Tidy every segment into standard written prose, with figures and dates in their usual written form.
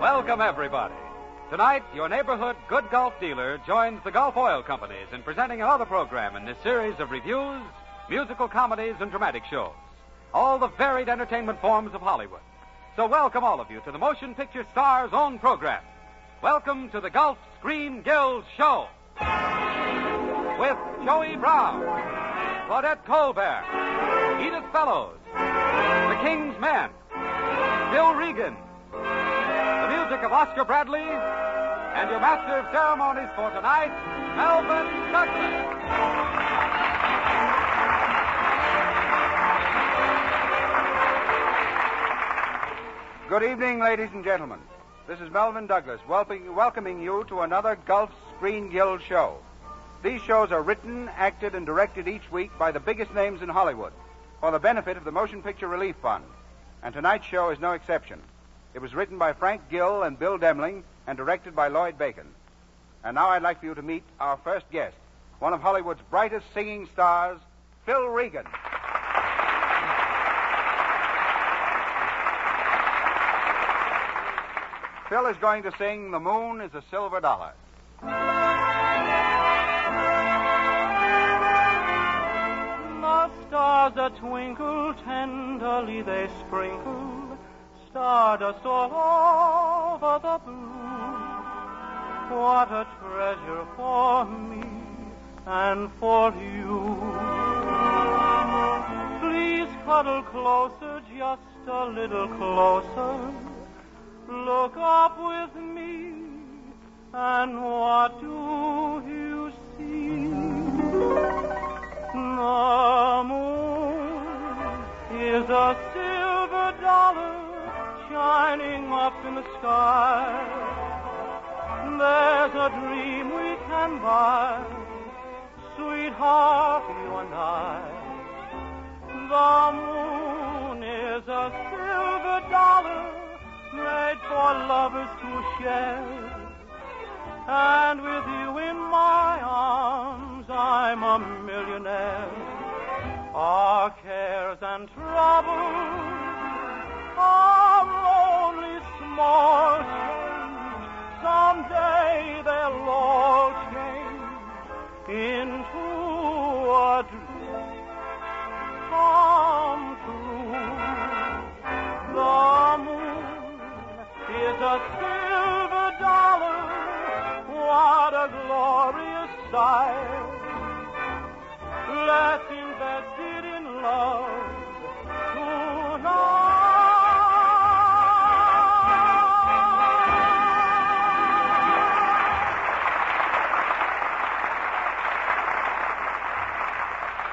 Welcome, everybody. Tonight, your neighborhood Good Gulf dealer joins the Gulf Oil Companies in presenting another program in this series of reviews, musical comedies, and dramatic shows. All the varied entertainment forms of Hollywood. So welcome all of you to the Motion Picture Star's own program. Welcome to the Gulf Screen Guild Show. With Joe E. Brown, Claudette Colbert, Edith Fellows, The King's Men, Phil Regan, the music of Oscar Bradley, and your master of ceremonies for tonight, Melvyn Douglas. Good evening, ladies and gentlemen. This is Melvyn Douglas welcoming you to another Gulf Screen Guild show. These shows are written, acted, and directed each week by the biggest names in Hollywood for the benefit of the Motion Picture Relief Fund. And tonight's show is no exception. It was written by Frank Gill and Bill Demling and directed by Lloyd Bacon. And now I'd like for you to meet our first guest, one of Hollywood's brightest singing stars, Phil Regan. Phil is going to sing "The Moon is a Silver Dollar." The stars that twinkle, tenderly they sprinkle stardust all over the blue. What a treasure for me and for you. Please cuddle closer, just a little closer. Look up with me, and what do you see? The moon is a silver dollar shining up in the sky. There's a dream we can buy, sweetheart, you and I. The moon is a silver dollar made for lovers to share, and with you in my arms, I'm a millionaire. Our cares and troubles are only small change. Someday they'll all change into a dream come true. The moon is a silver dollar, what a glorious sight. Let's invest it in love tonight.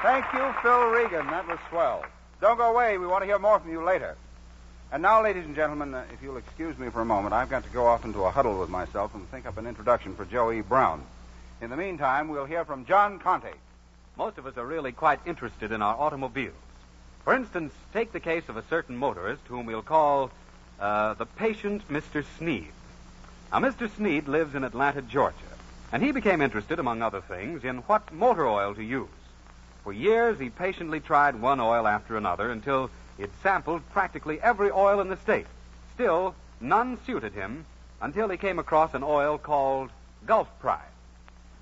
Thank you, Phil Regan. That was swell. Don't go away. We want to hear more from you later. And now, ladies and gentlemen, if you'll excuse me for a moment, I've got to go off into a huddle with myself and think up an introduction for Joe E. Brown. In the meantime, we'll hear from John Conte. Most of us are really quite interested in our automobiles. For instance, take the case of a certain motorist whom we'll call the patient Mr. Sneed. Now, Mr. Sneed lives in Atlanta, Georgia, and he became interested, among other things, in what motor oil to use. For years, he patiently tried one oil after another until It sampled practically every oil in the state. Still, none suited him until he came across an oil called Gulf Pride.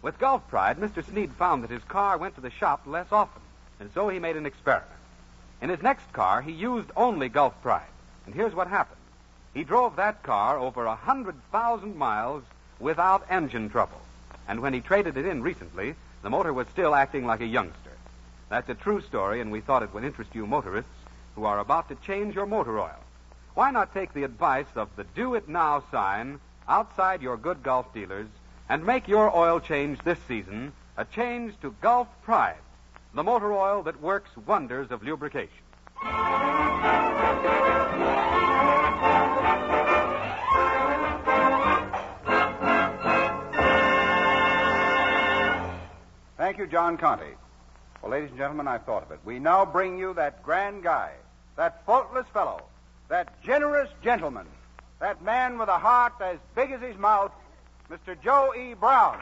With Gulf Pride, Mr. Sneed found that his car went to the shop less often, and so he made an experiment. In his next car, he used only Gulf Pride, and here's what happened. He drove that car over 100,000 miles without engine trouble, and when he traded it in recently, the motor was still acting like a youngster. That's a true story, and we thought it would interest you motorists who are about to change your motor oil. Why not take the advice of the Do It Now sign outside your good Gulf dealers and make your oil change this season a change to Gulf Pride, the motor oil that works wonders of lubrication. Thank you, John Conte. Well, ladies and gentlemen, I've thought of it. We now bring you that grand guy, that faultless fellow, that generous gentleman, that man with a heart as big as his mouth, Mr. Joe E. Brown.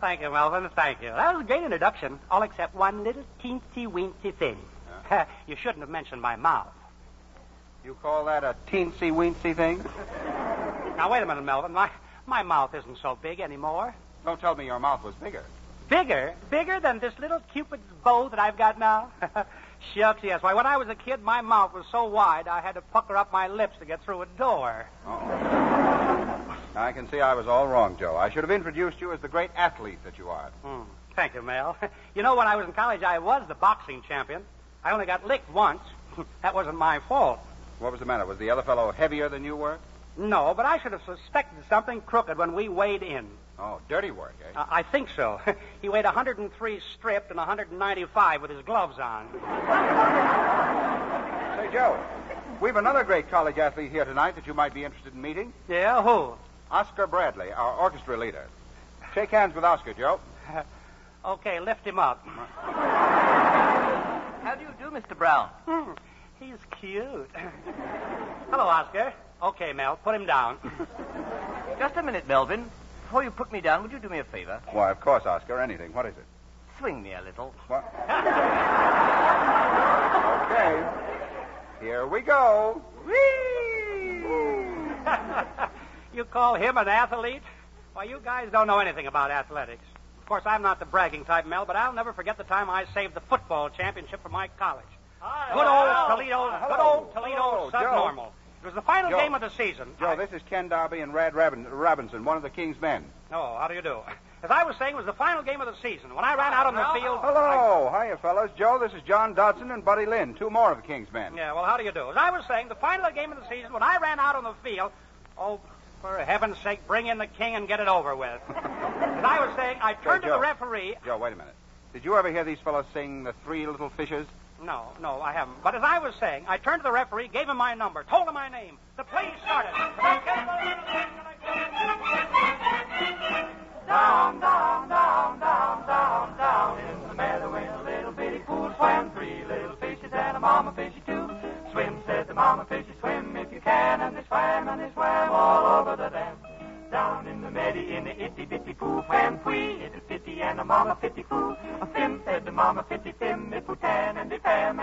Thank you, Melvyn. Thank you. That was a great introduction, all except one little teensy-weensy thing. Huh? You shouldn't have mentioned my mouth. You call that a teensy-weensy thing? Now, wait a minute, Melvyn. My mouth isn't so big anymore. Don't tell me your mouth was bigger. Bigger? Bigger than this little Cupid's bow that I've got now? Shucks, yes. Why, when I was a kid, my mouth was so wide, I had to pucker up my lips to get through a door. Oh. I can see I was all wrong, Joe. I should have introduced you as the great athlete that you are. Thank you, Mel. You know, when I was in college, I was the boxing champion. I only got licked once. That wasn't my fault. What was the matter? Was the other fellow heavier than you were? No, but I should have suspected something crooked when we weighed in. Oh, dirty work, eh? I think so. He weighed 103 stripped and 195 with his gloves on. Say, Joe, we've another great college athlete here tonight that you might be interested in meeting. Yeah, who? Oscar Bradley, our orchestra leader. Shake hands with Oscar, Joe. Okay, lift him up. How do you do, Mr. Brown? He's cute. Hello, Oscar. Okay, Mel, put him down. Just a minute, Melvyn. Before you put me down, would you do me a favor? Why, of course, Oscar. Anything. What is it? Swing me a little. What? Okay. Here we go. Whee! You call him an athlete? Why, you guys don't know anything about athletics. Of course, I'm not the bragging type, Mel, but I'll never forget the time I saved the football championship for my college. Good old Toledo, subnormal. Joe. It was the final game of the season. Joe, this is Ken Darby and Rad Robinson, one of the King's men. Oh, how do you do? As I was saying, it was the final game of the season. When I ran out on the field... Hello. Hiya, fellas. Joe, this is John Dodson and Buddy Lynn, two more of the King's men. Yeah, well, how do you do? As I was saying, the final game of the season, when I ran out on the field... Oh, for heaven's sake, bring in the King and get it over with. As I was saying, I turned to the referee... Joe, wait a minute. Did you ever hear these fellows sing The Three Little Fishes? No, I haven't. But as I was saying, I turned to the referee, gave him my number, told him my name. The play started. Down in the meadow in a little bitty pool swam three little fishes and a mama fishy too. Swim, said the mama fishy, swim if you can. And they swam all over the dam. Down in the meddy in the itty-bitty pool swam three little pitty and a mama pitty poo. A fim, said the mama pitty fim, it putan and they fam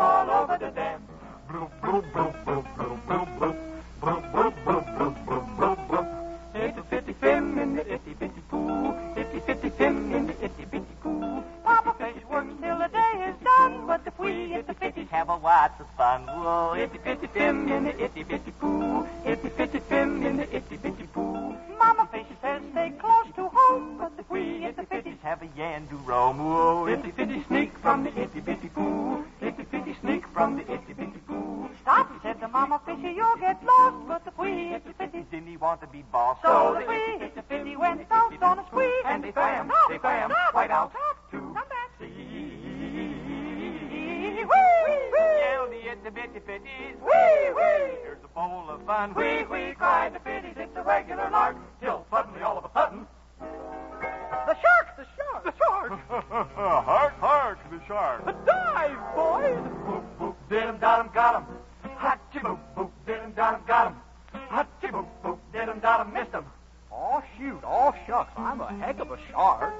all over the dam. Bloop, bloop, bloop, bloop, bloop, bloop, bloop, bloop, bloop, bloop, bloop, bloop, bloop, bloop. Itty pitty fim in the itty-bitty poo. Itty pitty fim in the itty-bitty poo. Papa fish works till the day is done, but if we itty pitties have a lot of fun. Whoa, itty pitty fim in the itty-bitty poo. Itty pitty fim in the itty-bitty poo. Mama fishy says stay close to home, but the wee itty fitties have a yan to roam. Whoa, itty fitty sneak from the itty bitty poo. Itty fitty sneak from the itty bitty poo. Stop, said the mama fishy, you'll get lost, but the wee itty fitties didn't want to be boss. So the wee itty fitty went south on a squeeze, and they fam, right out to the sea. Yell the itty bitty fitties, wee wee. Here's a bowl of fun, wee wee. Cried the fitties, it's a regular lark. Till suddenly, all of a sudden... The shark! Hark, the shark! Dive, boys! Boop, boop, did him, got him, got him. Hachi, boop, boop, did him, got him, got him. Hachi, boop, boop, did him, got him, missed him. Oh, shoot, oh, shucks, I'm a heck of a shark.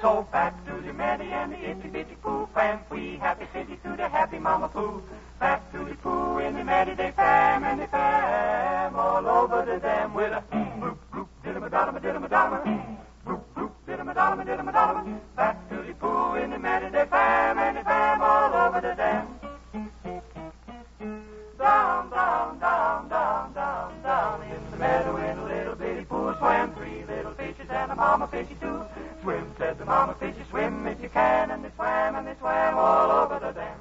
so fat to the Maddie and the itty bitty poo. Fam free, happy city to the happy mama poo. Fat to the poo in the Maddie, they fam and they fam all over the dam with a bloop bloop diddle madama bloop bloop diddle madama. Fat to the poo in the Maddie, they fam and they fam all over the dam. Down, down, down, down, down, down in the meadow in a little bitty pool swam three little fishes and a mama fishy too. Swim, said the mama fishy, swim if you can, and they swam all over the dam.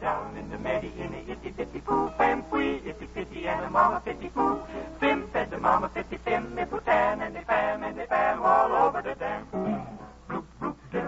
Down in the Medi in the itty bitty poo, fam free itty bitty and a mama fishy poo. Swim, said the mama fishy, swim if you can, and they fam all over the dam. Bloop bloop